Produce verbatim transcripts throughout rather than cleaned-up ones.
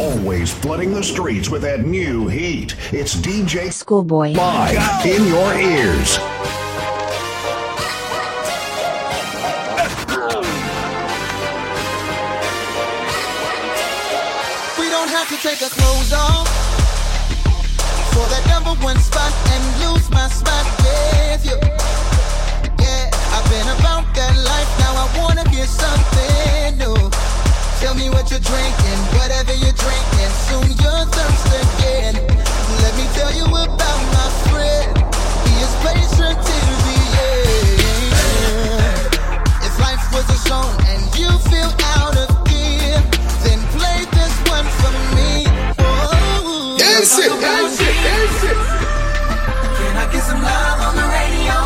always flooding the streets with that new heat. It's D J Schoolboy live in your ears. We don't have to take our clothes off for that number one spot and lose my spot with you. Yeah, I've been about that life, now I wanna get something new. Tell me what you're drinking, whatever you're drinking, soon you're thirsty again. Let me tell you about my friend, he is patient till the end. If life was a song and you feel out of gear, then play this one for me. Oh, dance it, dance it, dance it. Can I get some love on the radio?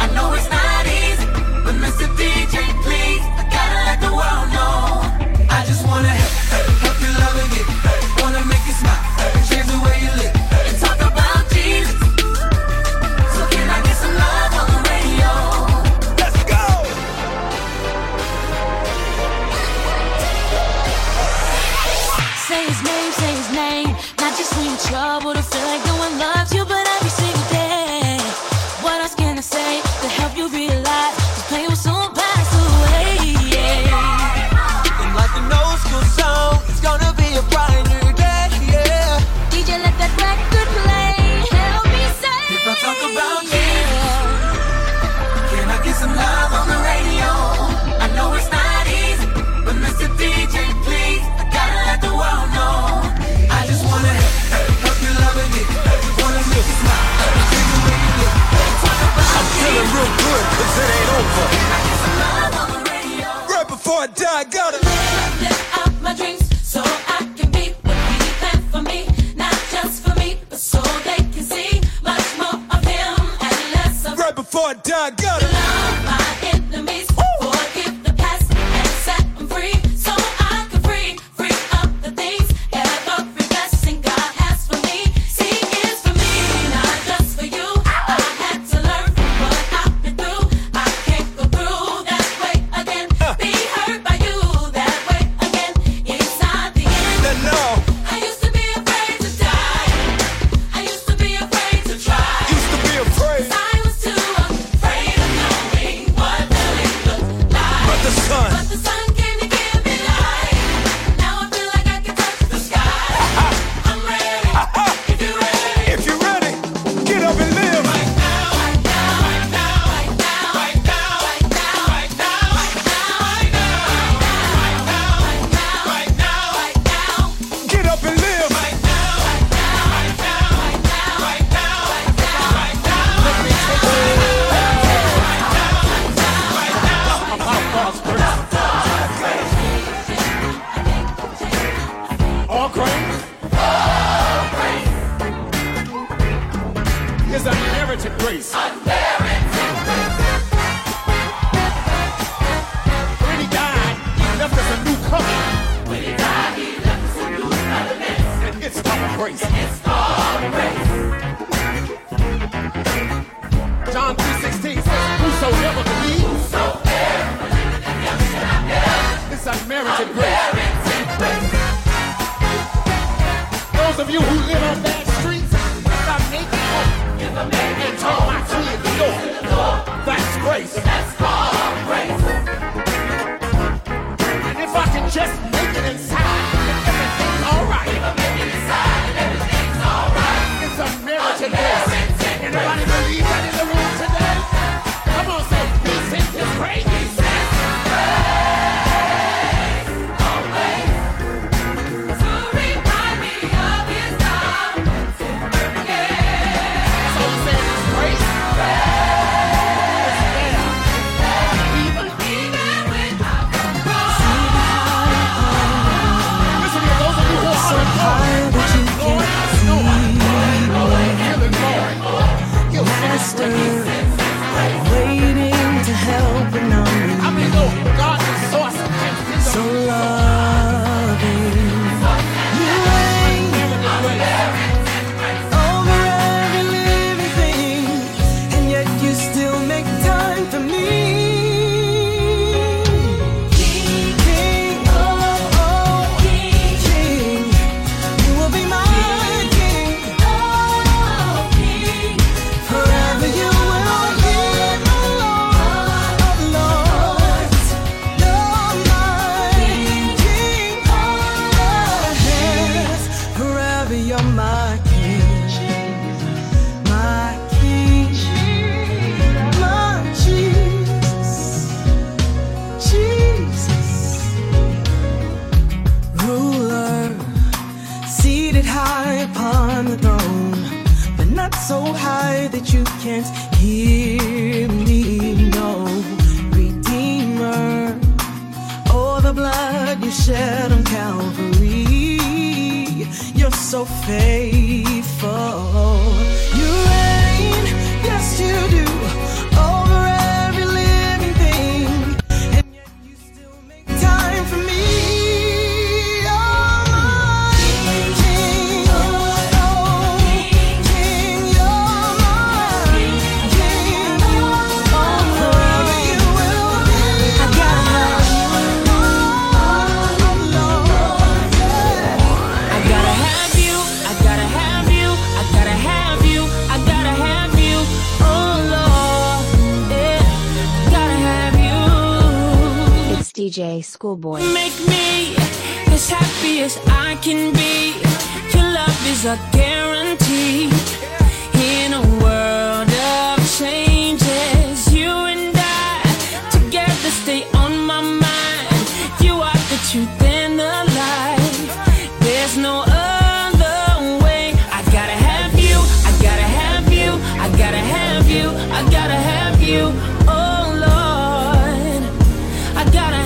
I know it's not easy, but Mister D J, please, I gotta let the world know. I just wanna help, help you love and get, wanna make you smile, change the way you live, and talk about Jesus. So can I get some love on the radio? Let's go! Say his name, say his name, not just when you're troubled or feel like no one loves you, but every single day. What else can I say to help you realize, just play with somebody. upon the throne, but not so high that you can't hear me, no. Redeemer, oh, the blood you shed on Calvary, you're so faithful. You reign, yes you do, over every living thing, and yet you still make time for me. D J Schoolboy. Make me as happy as I can be. Your love is a guarantee. In a world of changes, you and I together stay on my mind. You are the truth and the light. There's no other way. I gotta have you. I gotta have you. I gotta have you. I gotta have you. Oh Lord, I gotta.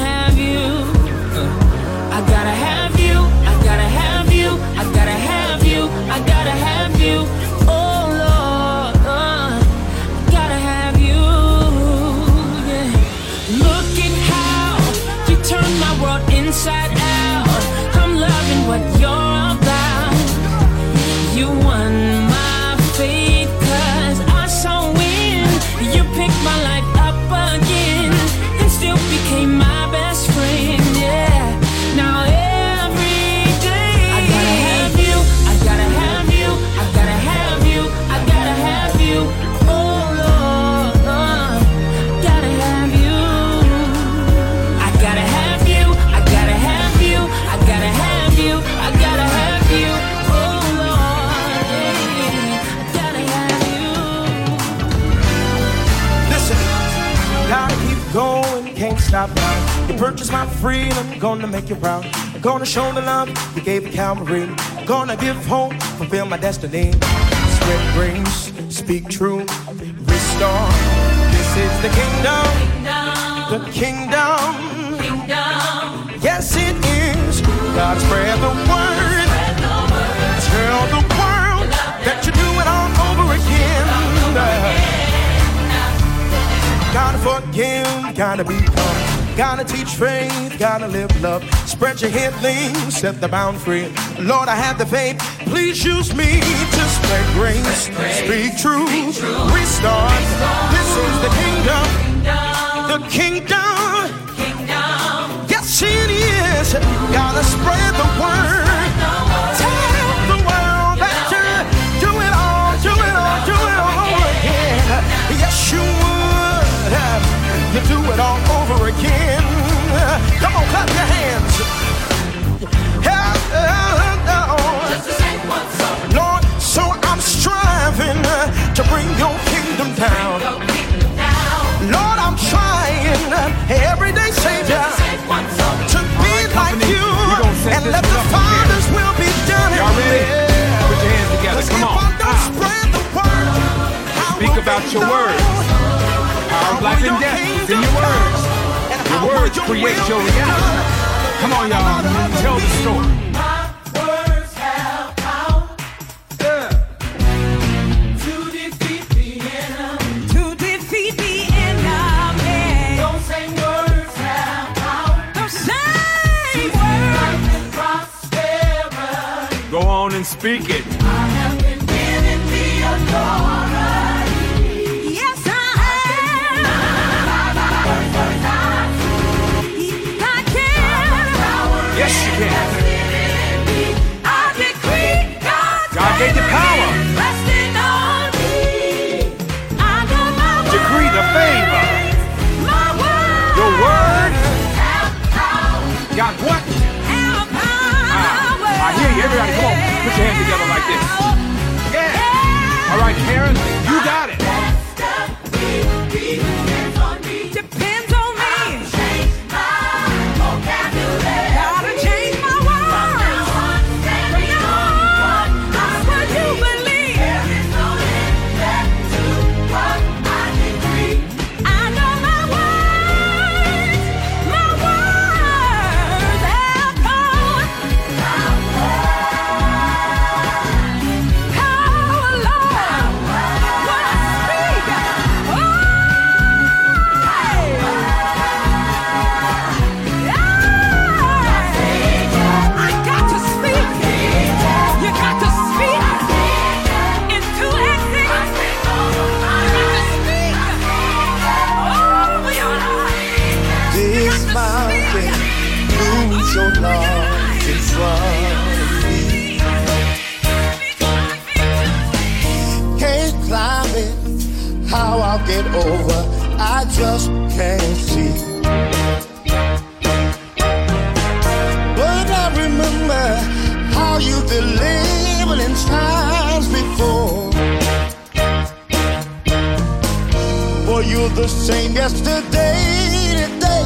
You purchased my freedom, gonna make you proud. I'm gonna show the love you gave at Calvary. I'm gonna give hope, fulfill my destiny. Spread grace, speak truth, restore. This is the kingdom, the kingdom. Yes, it is. Gotta spread the word. Tell the world that you do it all over again. Gotta forgive, gotta become, gotta teach faith, gotta live love. Spread your healing, set the bound free. Lord, I have the faith, please use me to spread grace, speak truth, restart. This is the kingdom, the kingdom. Yes, it is. Gotta spread the word. Tell the world that you do it all, do it all, do it all again. Yes, you would. You do it all over again. Come on, clap your hands. Lord, so I'm striving to bring your kingdom down. Lord, I'm trying every day, Savior, to be like you and let the Father's will be done in me. Put your hands together. Come on. Speak about your word. Our life and death is in your words. Your words create your reality. Come on, y'all. Tell the story. My words have power to defeat the enemy. To defeat the enemy. Those same words have power. Those same words. Prosperity. Go on and speak it. I have been given the authority. Yes, you can. I decree God gave the power. Resting on me. I know my word. Decree the favor. My word. Your word. Have power. Got what? Have power. I hear you. Everybody, come on. Put your hands together like this. Yeah. All right, Karen. You got it. Depends on me. Depends on me. Change my vocabulary. Change my saw you delivering times before. For you're the same yesterday, today,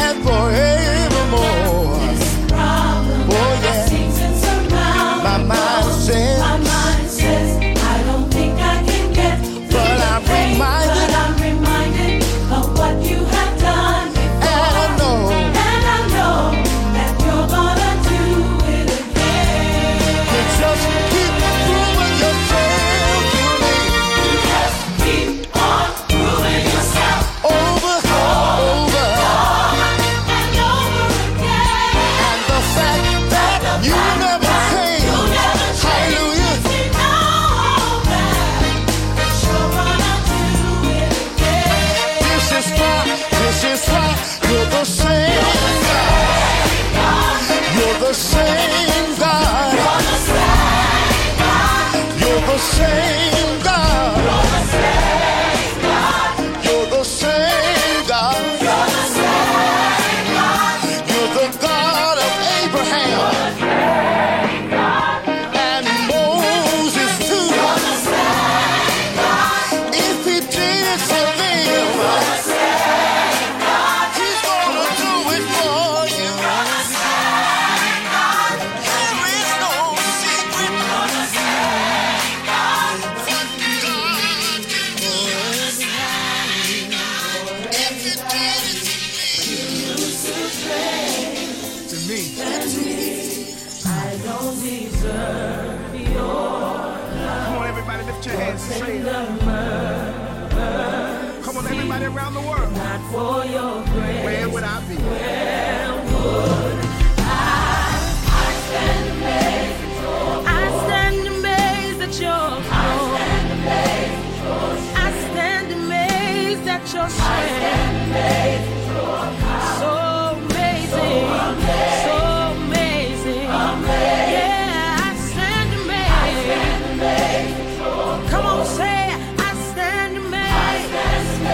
and forevermore. This problem oh, yeah. that seems insurmountable. My mind says, my mind says, I don't think I can get through but the I'm pain. Reminded, but I'm reminded of what you have done before. And I know, and I know that you're gonna do it again. You just keep proving yourself to me. You just keep on proving yourself over, over, over, and over again. And the fact that you never change, hallelujah. You know that you're gonna do it again. This is why, this is why you're the same God. You're the same God. You're the same God. You're the same God. You're the God of Abraham and Moses too. If he did it for them, he's gonna do it for you. There is no secret what God can do. If he did it to me, to me. I don't deserve your Come on, everybody, lift your hands and say it. tender mercy. Come on, everybody around the world. Not for your grace. Where would I be? Where would I? I stand amazed at your I stand amazed at your I stand amazed at your I stand amazed at your I strength. stand amazed at your power. So amazing. So amazing. Amazed. Yeah, I stand I amazed. stand amazed at your Come on, say I stand I amazed. stand amazed at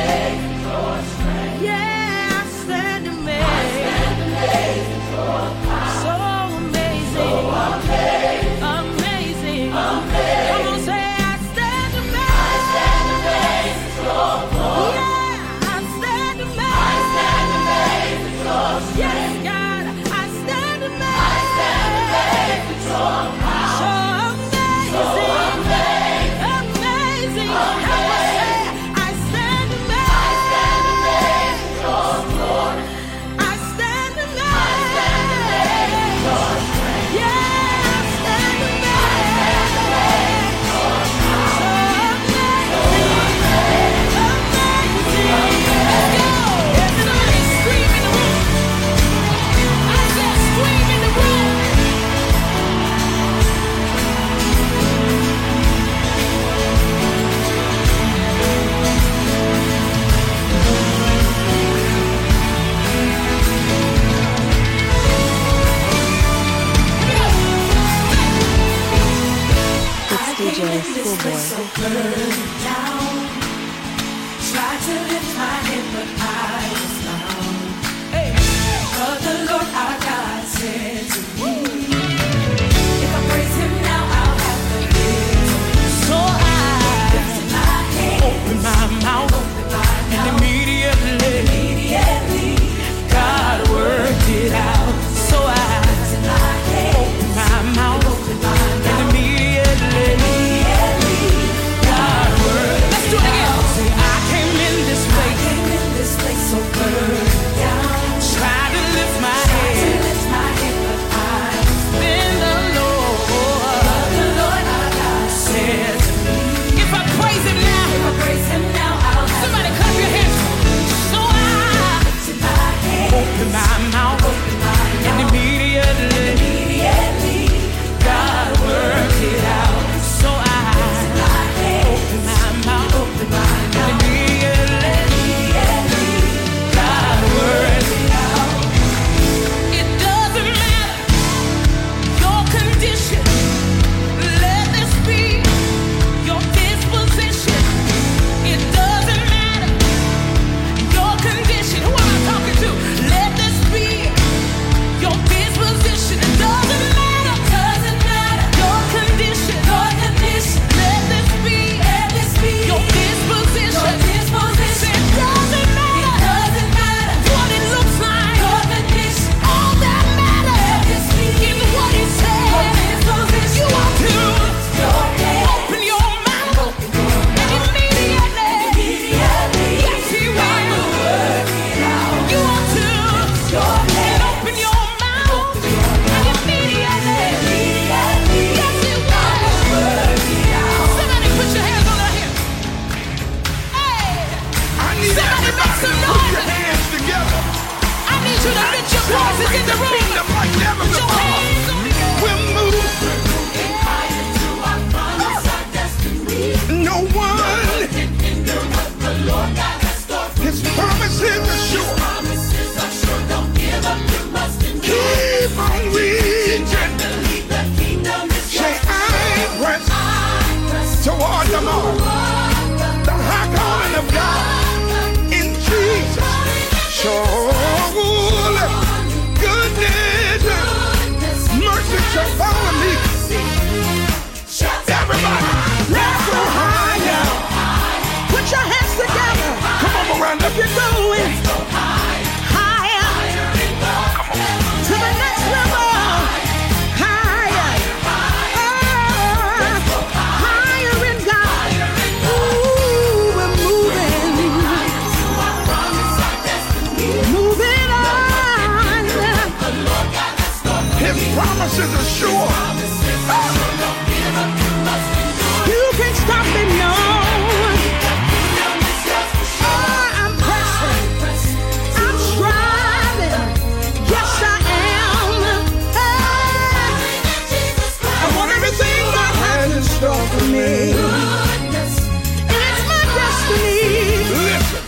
your strength. Yeah, I stand I amazed. stand amazed at your power. So amazing. So amazed. Amazing. Amazed. Come on, say I stand amazed. I stand amazed at your glory. Yeah, I stand I amazed. stand amazed at your strength. Yes, God, I stand amazed. I stand amazed at your power. So amazing. So amazed. Amazing. Come on, say I stand I amazed. stand amazed at your glory. I stand I stand amazed at amazed. your strength. Yeah, I stand amazed. So amazing. Amazing. Let's go. Everybody scream in the room. I said scream in the room. It's D J Schoolboy. So burned down. Tried to lift my head, but I was down. But the Lord our God said to me, if I praise Him now, I'll have the victory. So I Lifted my hands, open my mouth, opened my and mouth, immediately immediately God worked it out. So I lifted my hands, opened my mouth, opened my and mouth, immediately immediately God worked Let's do it again. out. Say I came in this I place, came in this place so burned down. tried to lift my Tried to head, lift my head, Come on. The high calling of God in Jesus. Surely goodness, mercy shall follow me. Everybody, let's go higher. Put your hands together. Come on, Miranda, if you're going higher, to the next level. Promises are sure. Oh. You can't stop me, no. Oh, I'm pressing. I'm striving. Yes, I am. Oh. I want everything God has in store for me. And it's my destiny. Listen.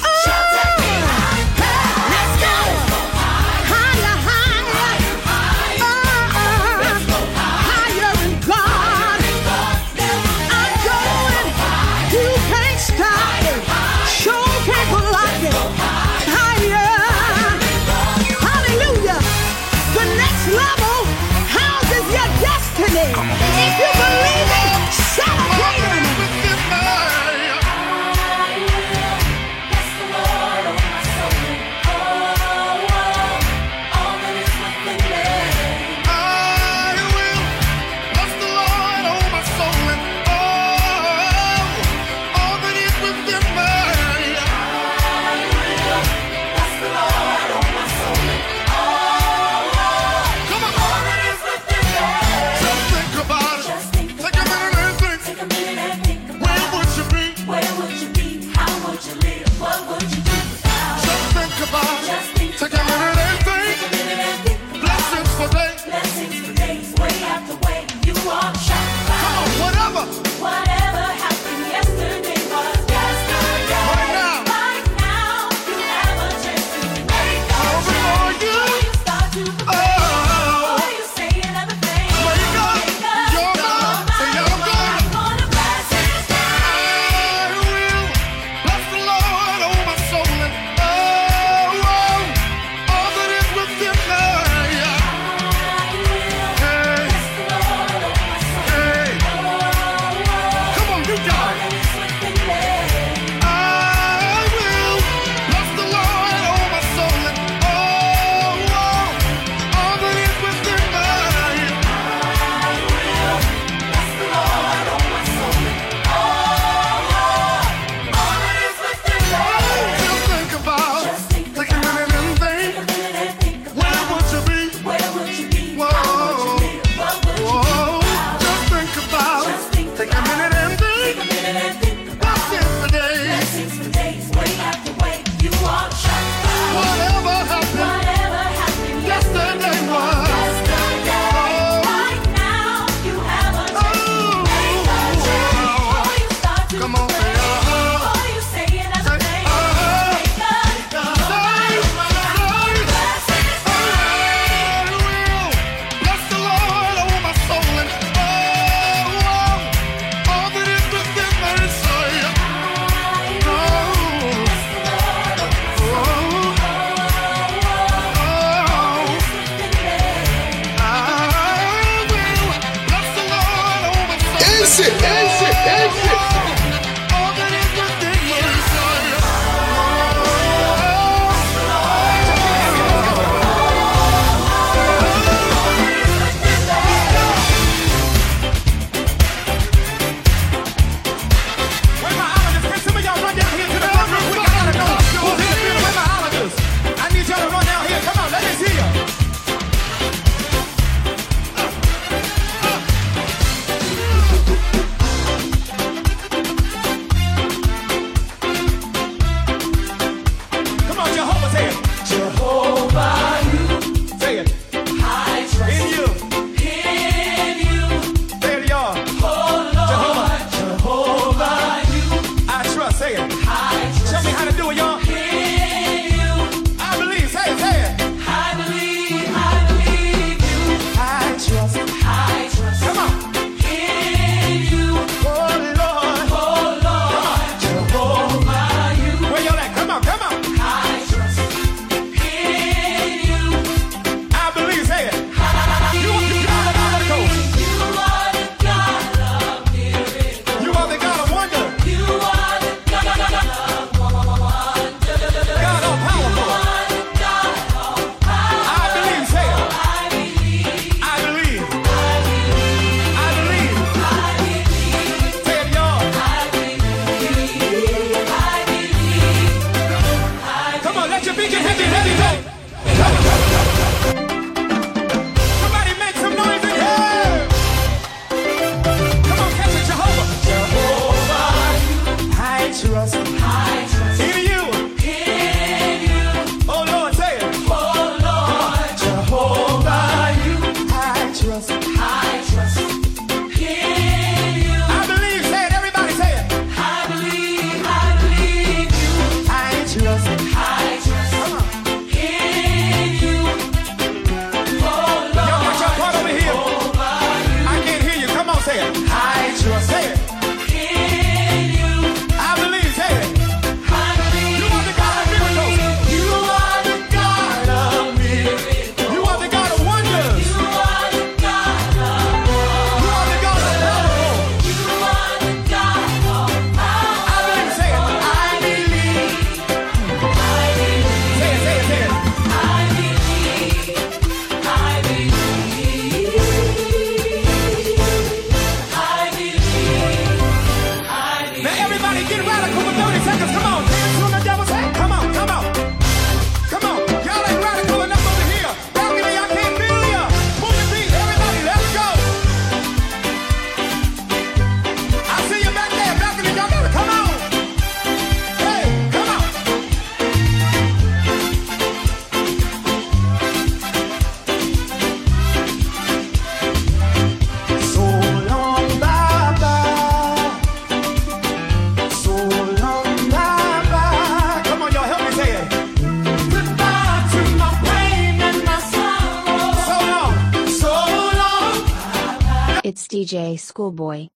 It's ディージェー Schoolboy.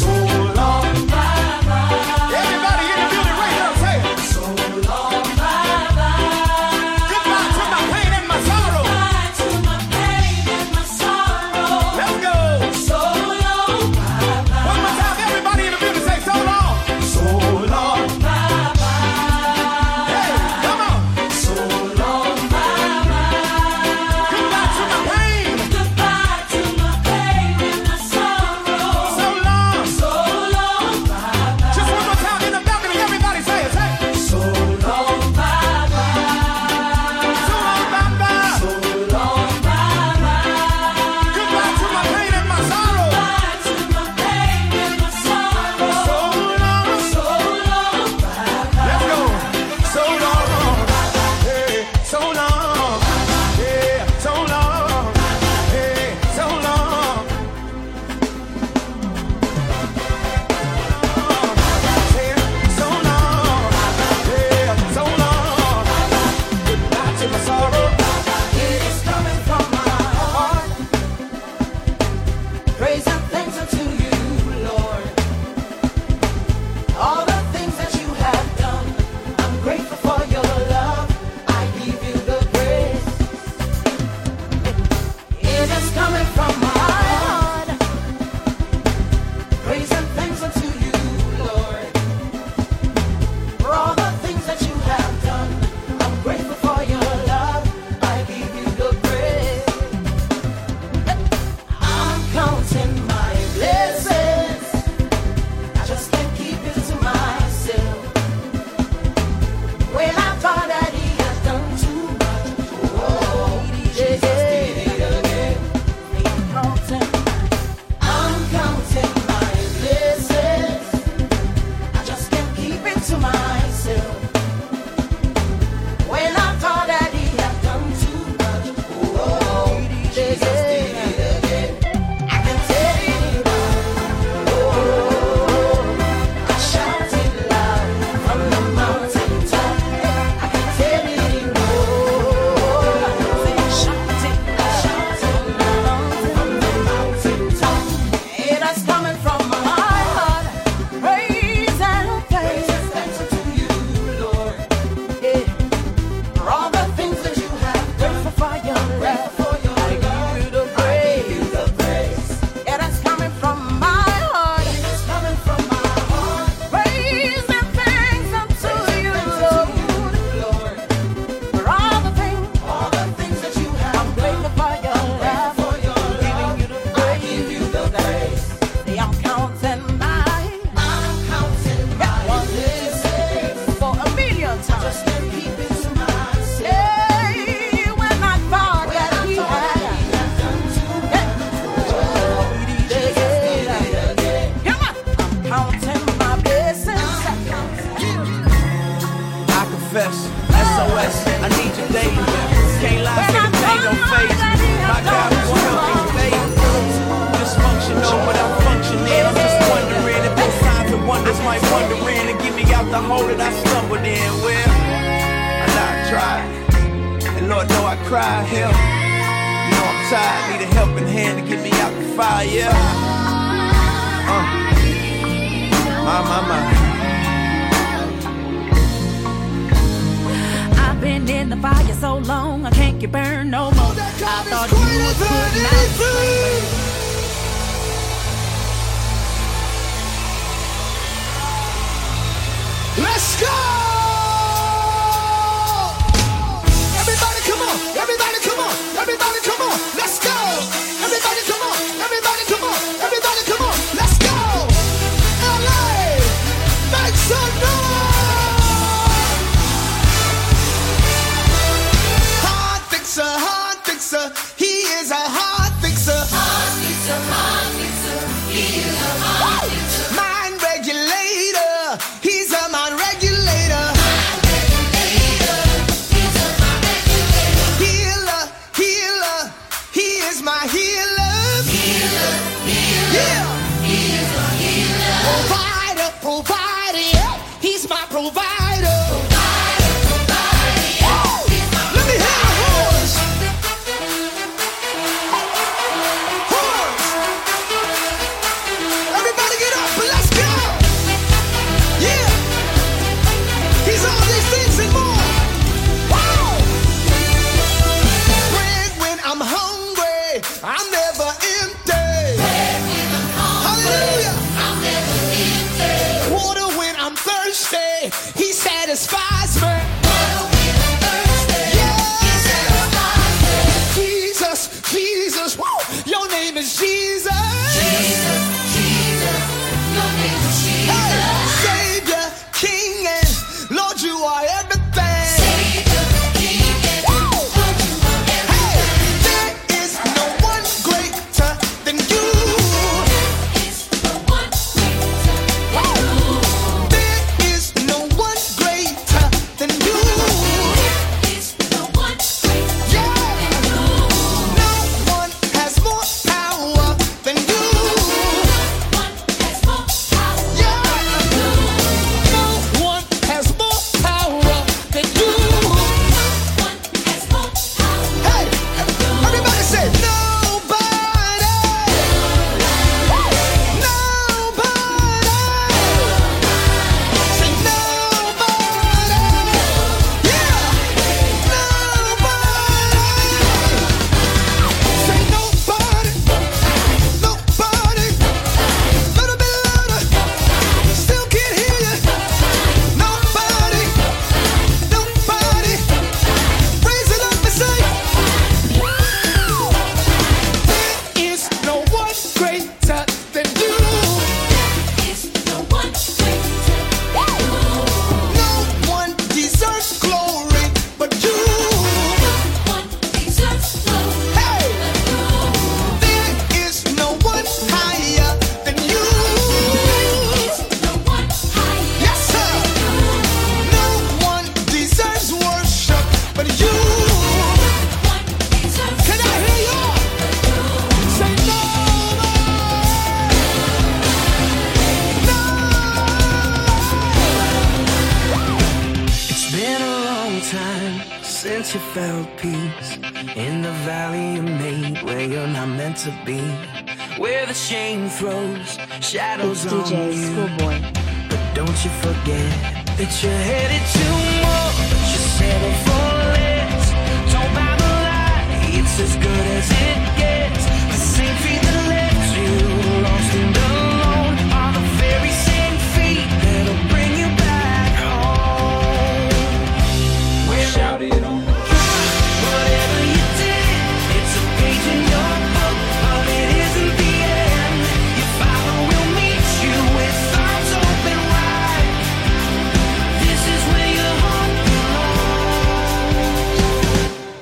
So long, bye bye. Everybody in the building right now, say it. So long, bye bye. Goodbye to my pain and my sorrow. Goodbye to my pain and my sorrow. Let's go. So long, bye bye. One more time, everybody in the building say so long. So long, bye bye. Hey, come on. So long, bye bye. Goodbye to my pain. Goodbye to my pain and my sorrow. So long, so long, bye bye. Just one more time in the balcony, everybody say it. Say it. So long, bye bye. So long, bye bye. So long, bye bye. Goodbye to my pain and my sorrow. Goodbye to my pain and my sorrow. So long, so long, bye bye. Let's go. So long, hey, so long, yeah, so long, hey, so long. Say it. So long, yeah, so long. Goodbye to my sorrow. It is coming from my heart. Praise and thanks unto you, Lord. All the things that you have done, I'm grateful for your love. I give you the praise. It is coming from my heart. Praise and thanks unto you, Lord. For all the things that you have done, I'm grateful for your love. I give you the praise. I'm counting my blessings. I just can't keep it to myself. When I thought that he had done too much, oh, Jesus did it again. I'm counting, I'm counting my blessings. I just can't keep it to myself. When I thought that he had done too much, oh, Jesus did it again. I can tell it all. Oh, I shouted loud from the mountain top. I can tell it all. I shouted, I shouted loud from the mountain top. It is coming from my heart. Praise and thanks unto you, Lord. Yeah. For all the things that you have done, for your love, I give you the praise. It is coming from my heart. It is coming from my heart. Praise and thanks unto you, Lord. For all the things, all the things that you have, I'm grateful for your love. For your love, I give you the praise. I'm counting my, I'm counting my blessings. For a million times. Just can't keep it to myself. Hey, when I thought that he had Come on. I'm counting my blessings. I confess, S O S, I need you daily. Can't lie, say the pain don't phase me. My God won't help me fade. Dysfunctional, but I'm functioning. I'm just wondering if those signs and wonders might wondering and get me out the hole that I stumbled in. Well, I know I tried, and Lord know I cried. Help, you know I'm tired. Need a helping hand to get me out the fire. Yeah. Uh. My, my, my. I've been in the fire so long, I can't get burned no more. I thought you were putting out. Let's go! Everybody come on! Everybody come on! Everybody come on! Let's go! Everybody come on! Everybody come on! Everybody come on! Let's go! L A! Make some noise! Heart fixer, heart fixer, he is a heart fixer. Mind regulator, he's a mind regulator. Healer, healer, he is my healer. Yeah. Provider, provider, yeah, he's my provider. Woo! Let me hear the horns. Horns.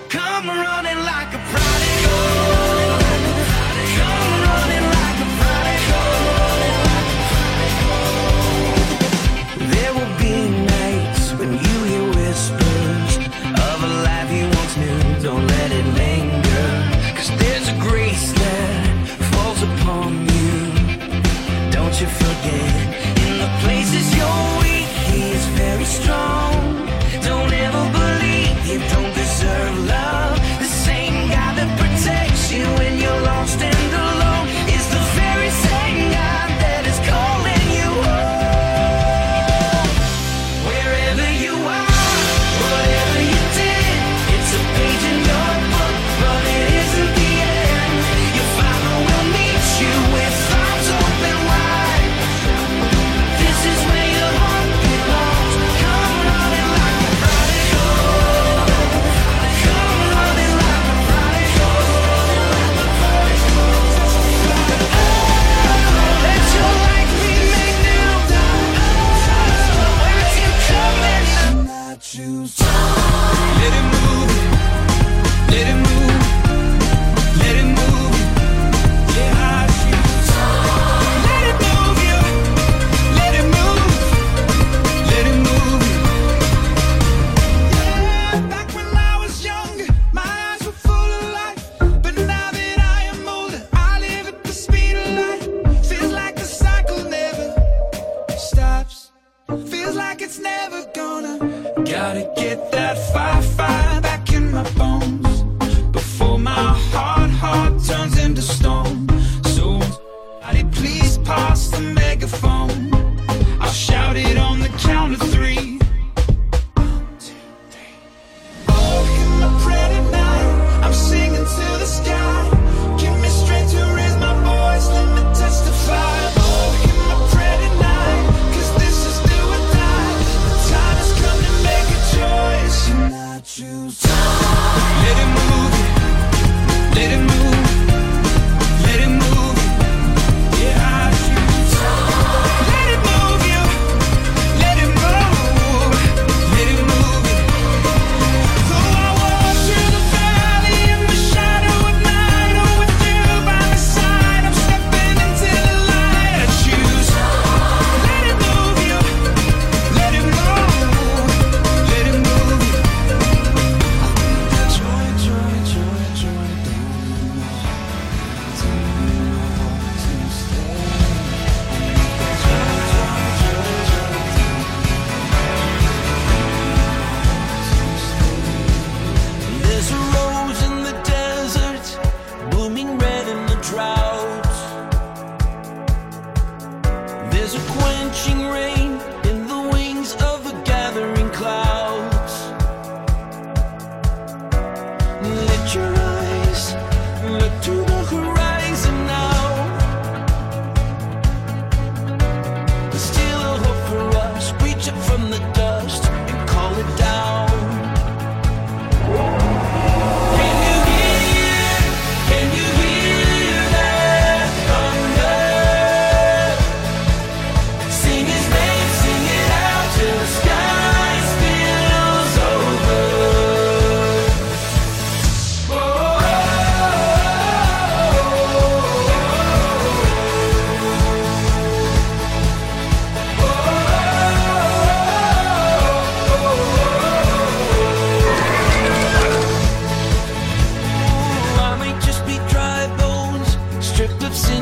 Come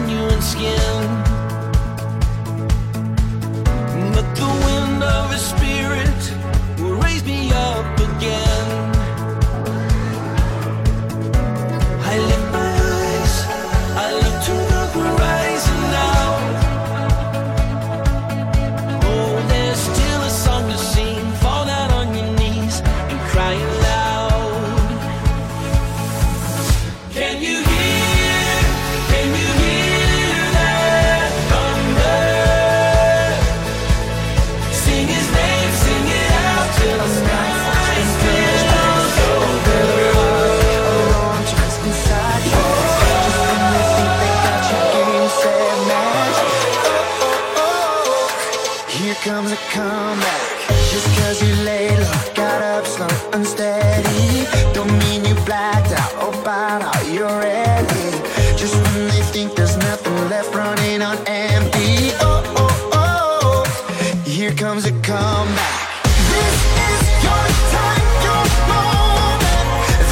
genuine skin, but the wind of his spirit will raise me up again. I lift my eyes, I look to the horizon now. Oh, there's still a song to sing. Fall down on your knees and cry it loud. Can you hear? Comes a comeback. Just cause you lay low, got up slow, unsteady, don't mean you blacked out. Oh, by now you're ready. Just when they think there's nothing left, running on empty. Oh, oh, oh, here comes a comeback. This is your time, your moment. The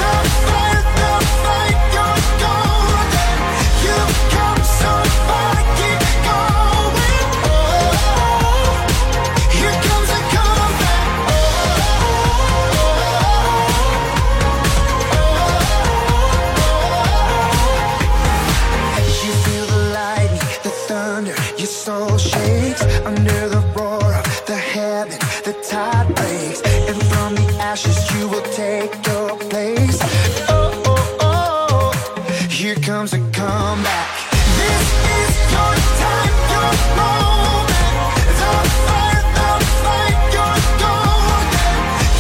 fight, the fight, you're golden. You've come so far, keep going. Soul shakes under the roar of the heaven, the tide breaks, and from the ashes you will take your place. Oh, oh, oh, here comes a comeback. This is your time, your moment. The fight, the fight, you're golden.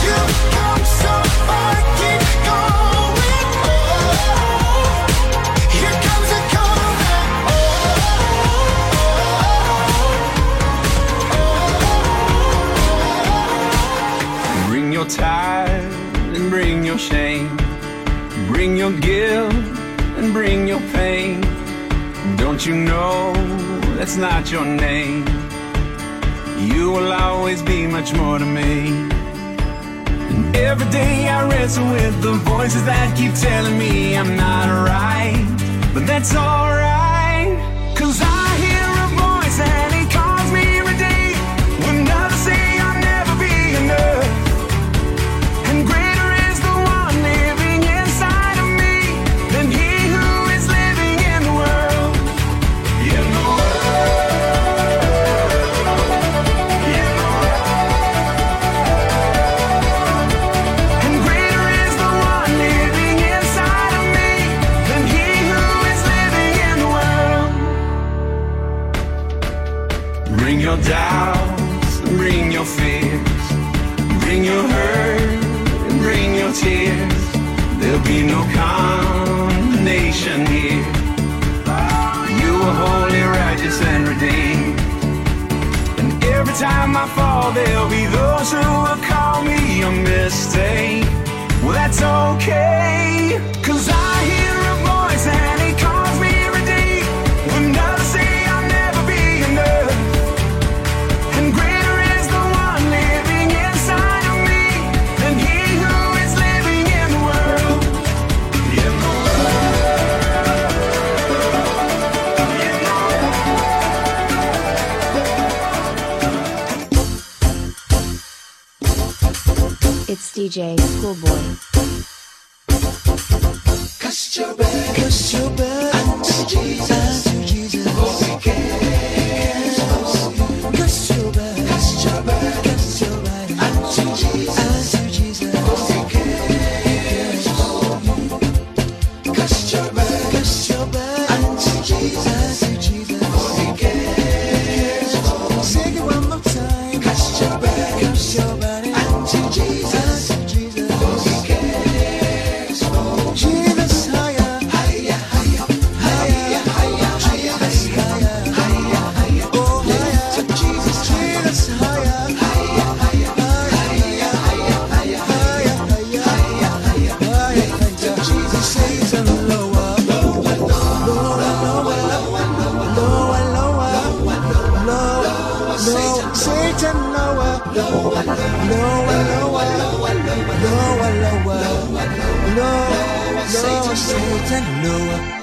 You've come so far, keep going. Oh, here comes a comeback. Oh, bring your tide and bring your shame, bring your guilt and bring your pain. Don't you know that's not your name? You will always be much more to me. And every day I wrestle with the voices that keep telling me I'm not right, but that's alright, cause I hear a voice and it calls me every day. When others say I'll never be enough, and greater is the one living inside of me than he who is living in the world. In the world, in the world. And greater is the one living inside of me than he who is living in the world. Bring your doubts, bring your fears, bring your hurt, bring your tears. There'll be no condemnation here. You are holy, righteous, and redeemed. And every time I fall, there'll be those who will call me a mistake. Well, that's okay, cause I hear a voice and it calls me every day. When others say I'll never be enough, and great it's D J Schoolboy. Cast your back, cast your back unto Jesus, unto Jesus. For He cares for you. Cast your back, cast your back, cast your back unto Jesus, unto Jesus. For He cares for you. Cast your back, cast your back unto Jesus, unto Jesus. For He cares for you. Sing it one more time. Cast your back, cast your back unto Jesus.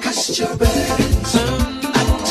Cast your back, turn up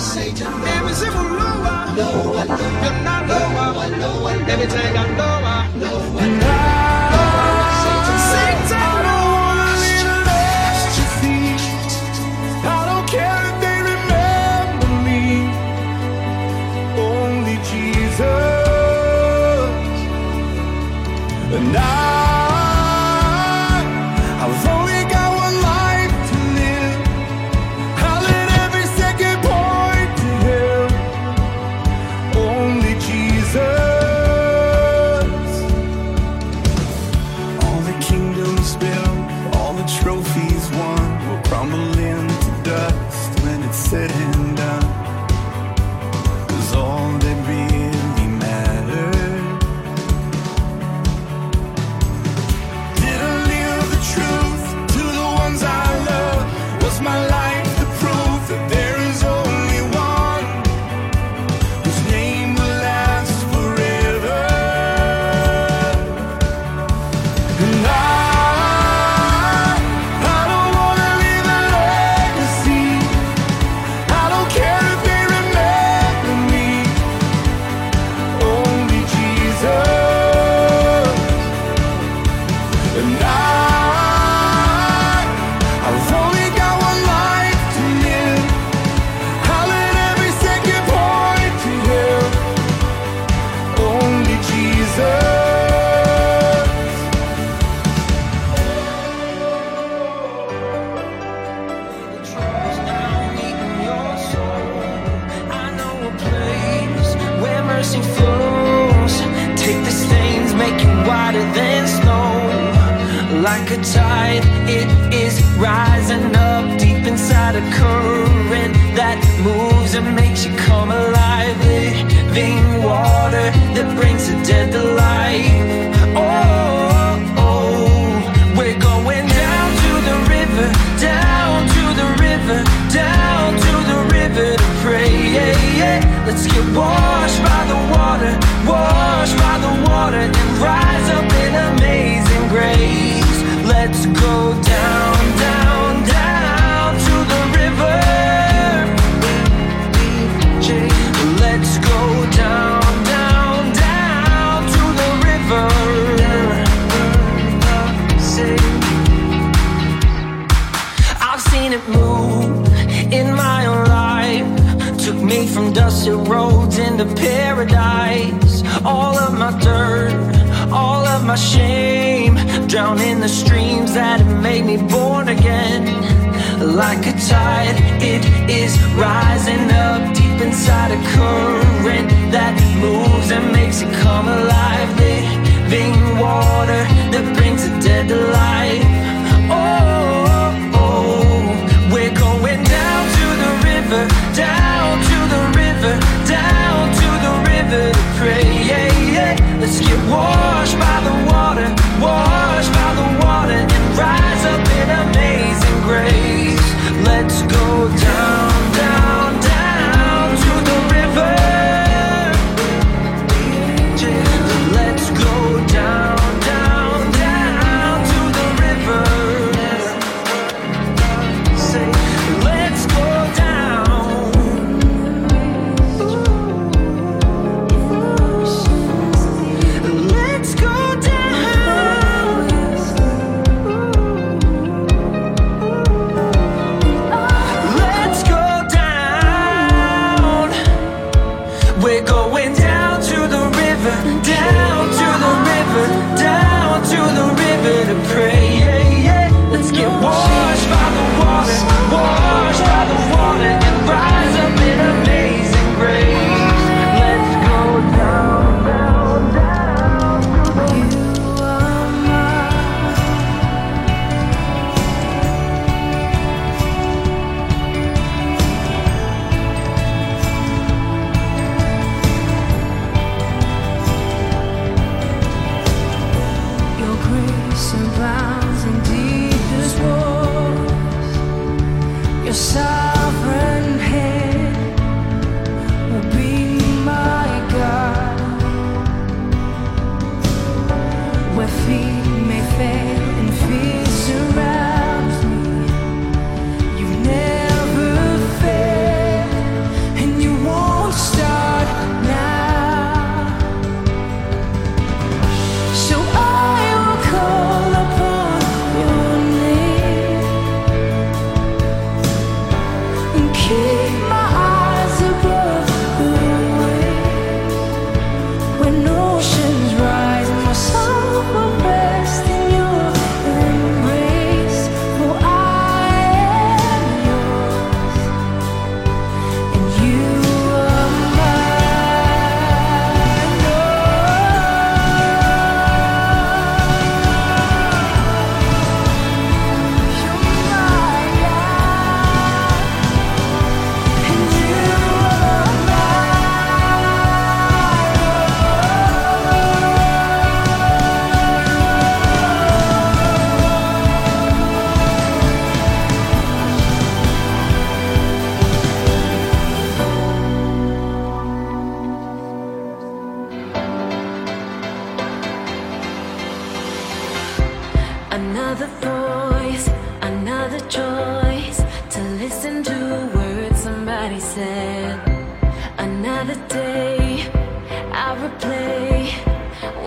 Satan. Everything will know I know I know you're not know I know I know everything I know I know I know Satan. I don't wanna live at your feet. I don't care if they remember me. Only Jesus. And I.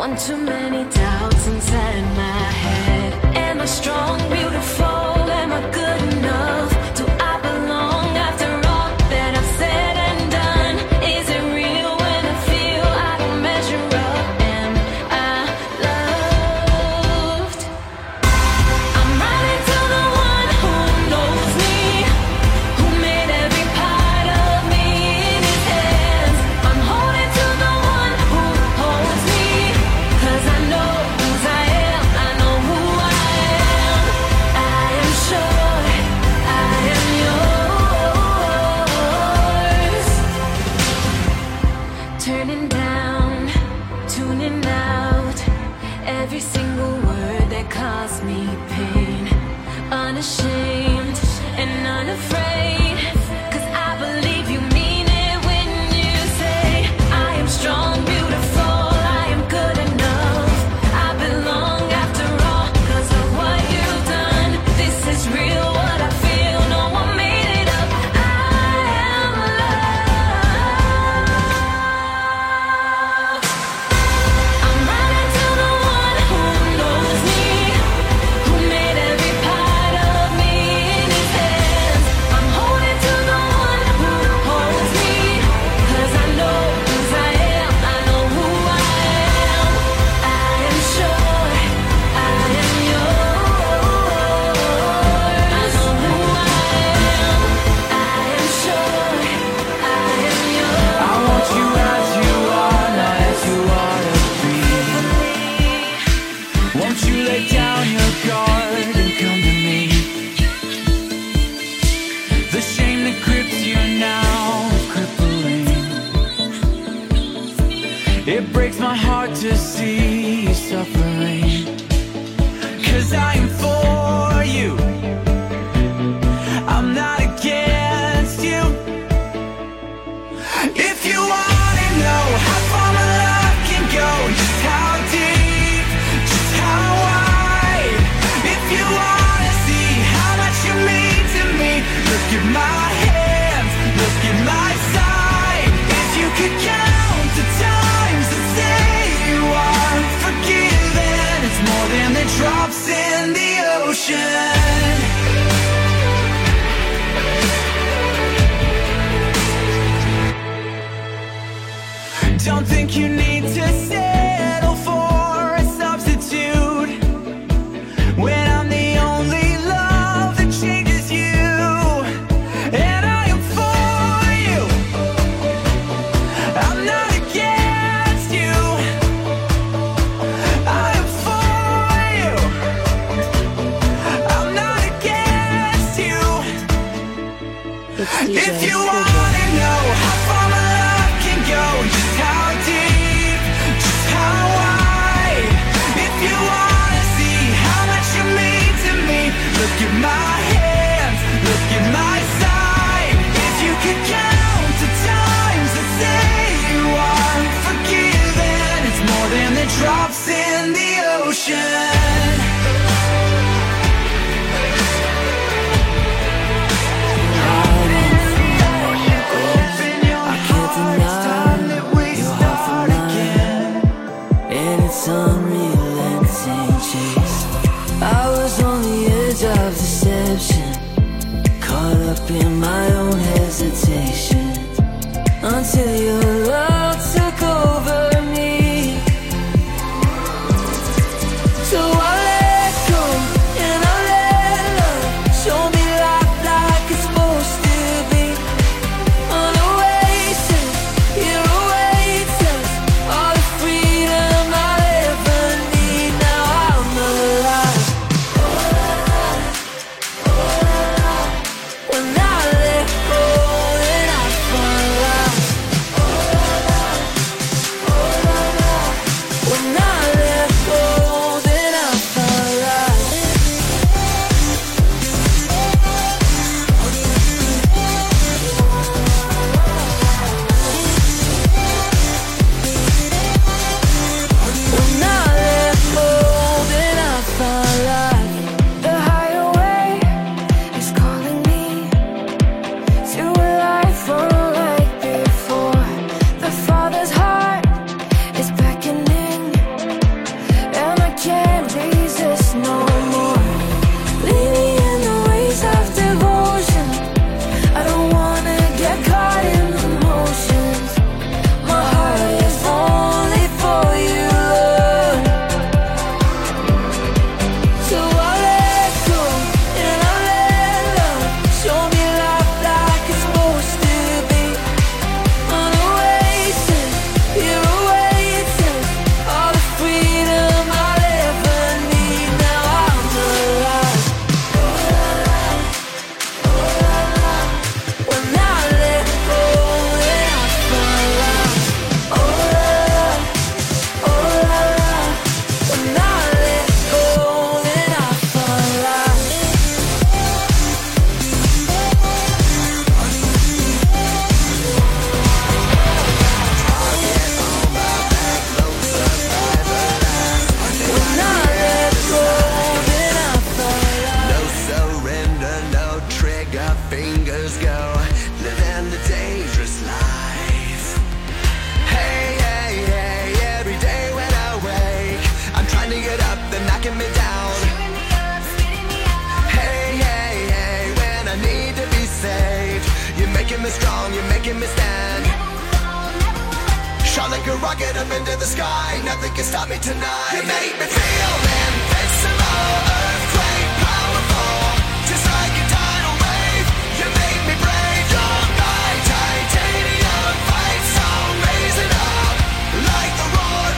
One too many doubts inside my head. Am I strong, beautiful? Am I good enough? Do I belong after all that I've said and done? Is it real when I feel I don't measure up? Am I loved? I'm running to the one who knows me, who made every part of me in his hands. I'm holding to the one who holds me, 'cause I know whose I am, I know who I am. I am sure I am yours. Turning down, tuning out every single word that caused me pain. Unashamed and unafraid, 'cause I believe you mean it when you say I am strong, beautiful, I am good enough. I belong after all, 'cause of what you've done. This is real, what I feel, no one made it up. I am loved. I'm running to the one who knows me, who made every part of me in his hands. I'm holding to the one who holds me, 'cause I know whose I am, I know who I am. I am sure I am yours. I know who I am, I am sure I am yours. I want you as you are, not as you wanna be. Won't you let down your guard and come to me? The shame that grips you now is crippling. It breaks my heart to see you suffering. 'Cause I am for you, I'm not against you. If you wanna know how far my love can go, just how deep, just how wide. If you wanna see how much you mean to me, look at my hands, look at my side. If you could count the times and say you are forgiven, it's more than the drops in the ocean. Don't think you need to settle for a substitute when I'm the only love that changes you. And I am for you, I'm not against you. I am for you, I'm not against you. If you wanna know how far my love can go, just how deep, just how wide. If you wanna see how much you mean to me, look at my hands, look at my side. If you could count the times that say you are forgiven, it's more than the drops in the ocean. I can't deny your heart for mine, and it's unrelenting chase. I was on the edge of deception, caught up in my own hesitation, until your love took over me. So I let go and I let love show me life like it's supposed to be. An oasis, it awaits us, all the freedom I'll ever need. Now I'm alive. When I let go and I fall out. others go, living the dangerous life. Hey, hey, hey, every day when I wake, I'm trying to get up, they're knocking me down. Chewing me up, spitting me out. Hey, hey, hey, when I need to be saved, you're making me strong, you're making me stand. Never will fall, never will fall. Shot like a rocket up into the sky, nothing can stop me tonight. You make me feel invincible, earthquake powerful, just like a tidal wave. You make me brave, you're my titanium fight song, raise it up like the roar of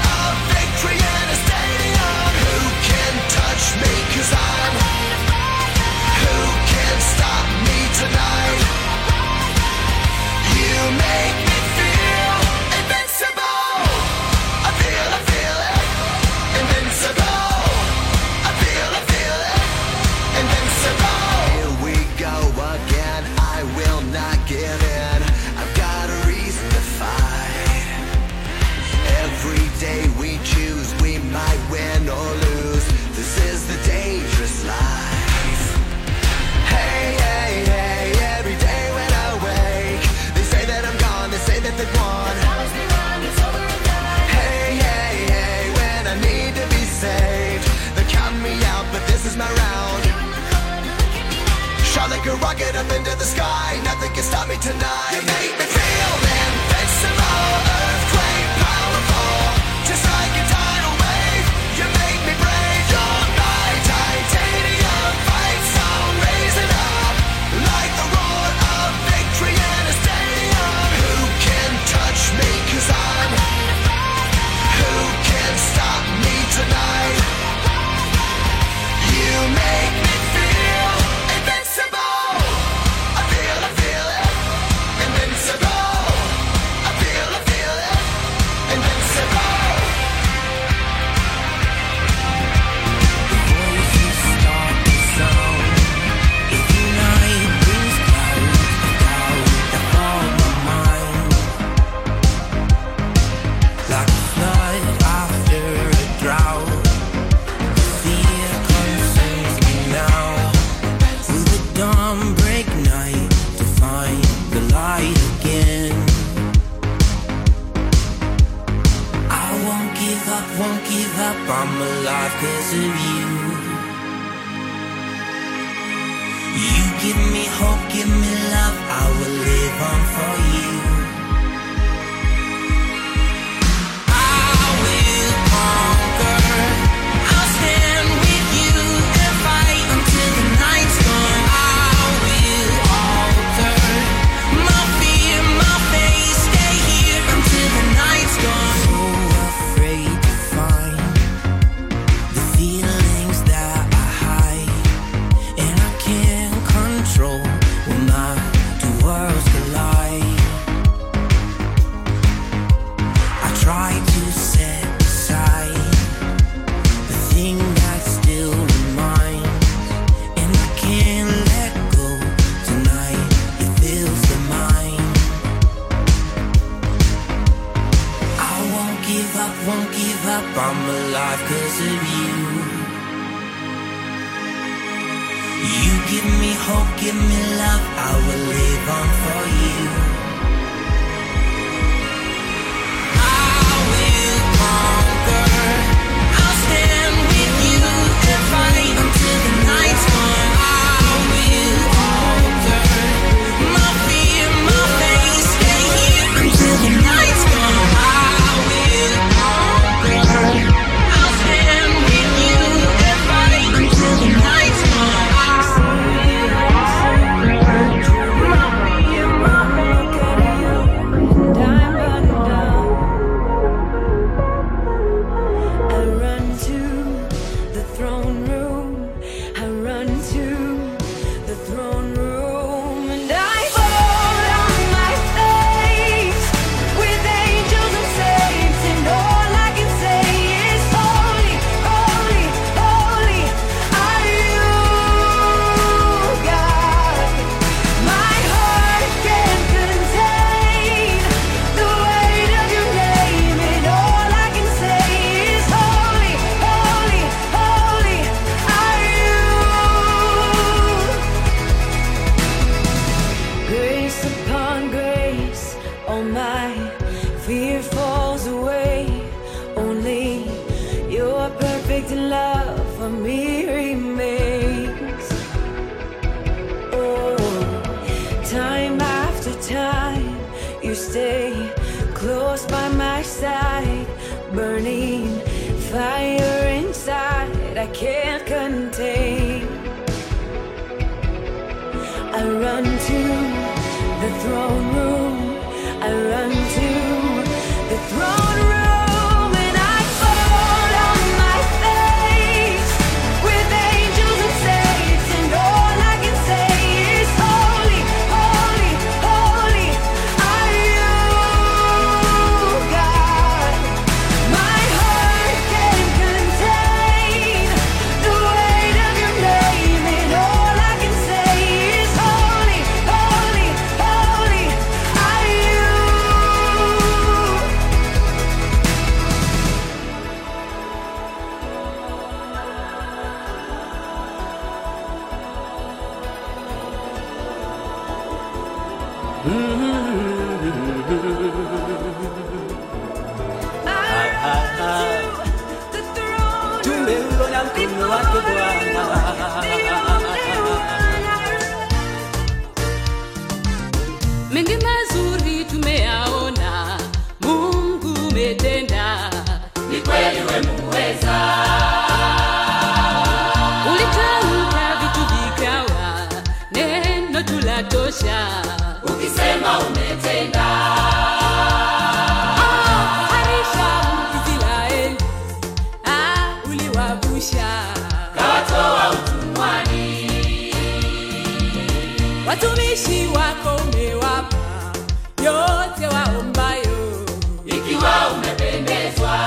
victory in a stadium. Who can touch me? 'Cause I'm who can stop me tonight? You make me feel invincible. I feel, I feel it, invincible. I feel, I feel it, invincible. Here we go again. I will not give in. I've got a reason to fight. Every day we choose, we might win or lose. This is the dangerous life. Hey, hey, hey, every day when I wake, they say that I'm gone, they say that they've won. Hey, hey, hey, when I need to be saved, they count me out, but this is my round. Shot like a rocket up into the sky, nothing can stop me tonight. You make me feel invincible, earthquake powerful, just like a tidal wave. You make me brave, you're my titanium fight song, raise it up like the roar of victory in a stadium. Who can touch me? 'Cause I'm who can stop me tonight? You make me feel invincible. I feel, I feel it, invincible. I feel, I feel it, invincible. Won't give up, I'm alive 'cause of you. You give me hope, give me love, I will live on for you. I will conquer, I'll stand with you and fight until the night's gone. I will alter my fear, my face, stay here until the night's gone. I'm alive 'cause of you. You give me hope, give me love, I will live on for you. I will conquer, I'll stand with you and fight until the night's gone. I will alter my fear, my face, stay here until the night's gone. I will all my fear falls away. Only your perfect love for me remains. Oh, time after time, you stay close by my side, burning fire inside I can't contain. I run to the throne room. I run to the throne room and I fall on my face with angels and saints, and all I can say is holy, holy, holy are you, God. My heart can't contain the weight of your name, and all I can say is holy, holy, holy are you. I run to the throne room before the mengi mazuri tumeaona, Mungu umetenda, ni kweli wewe muweza. Ulitamka vitu vikawa, neno tu latosha, ukisema umetenda. Watumishi wako umewapa yote waombayo, ikiwa umependezwa.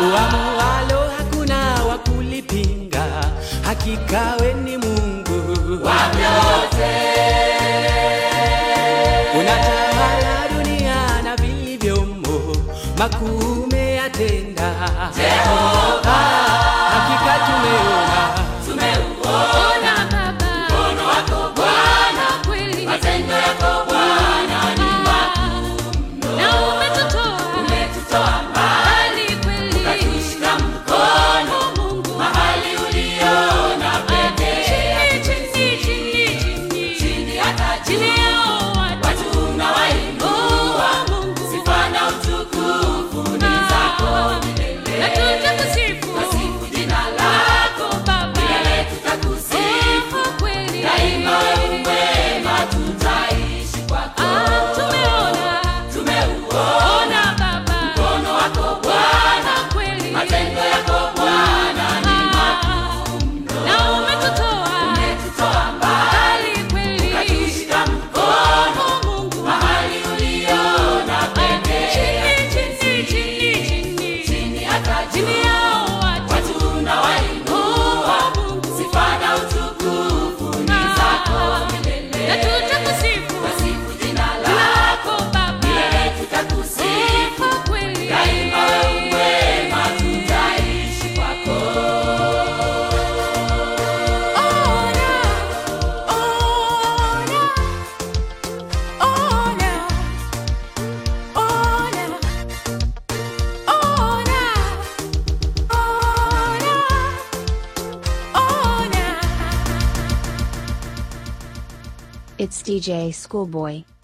Uamualo hakuna wakulipinga, hakika we ni Mungu wa vyote. Unatawala dunia na vilivyomo, makuu umeyatenda Jehova. Hakika tumeona, tumeuona It's D J Schoolboy.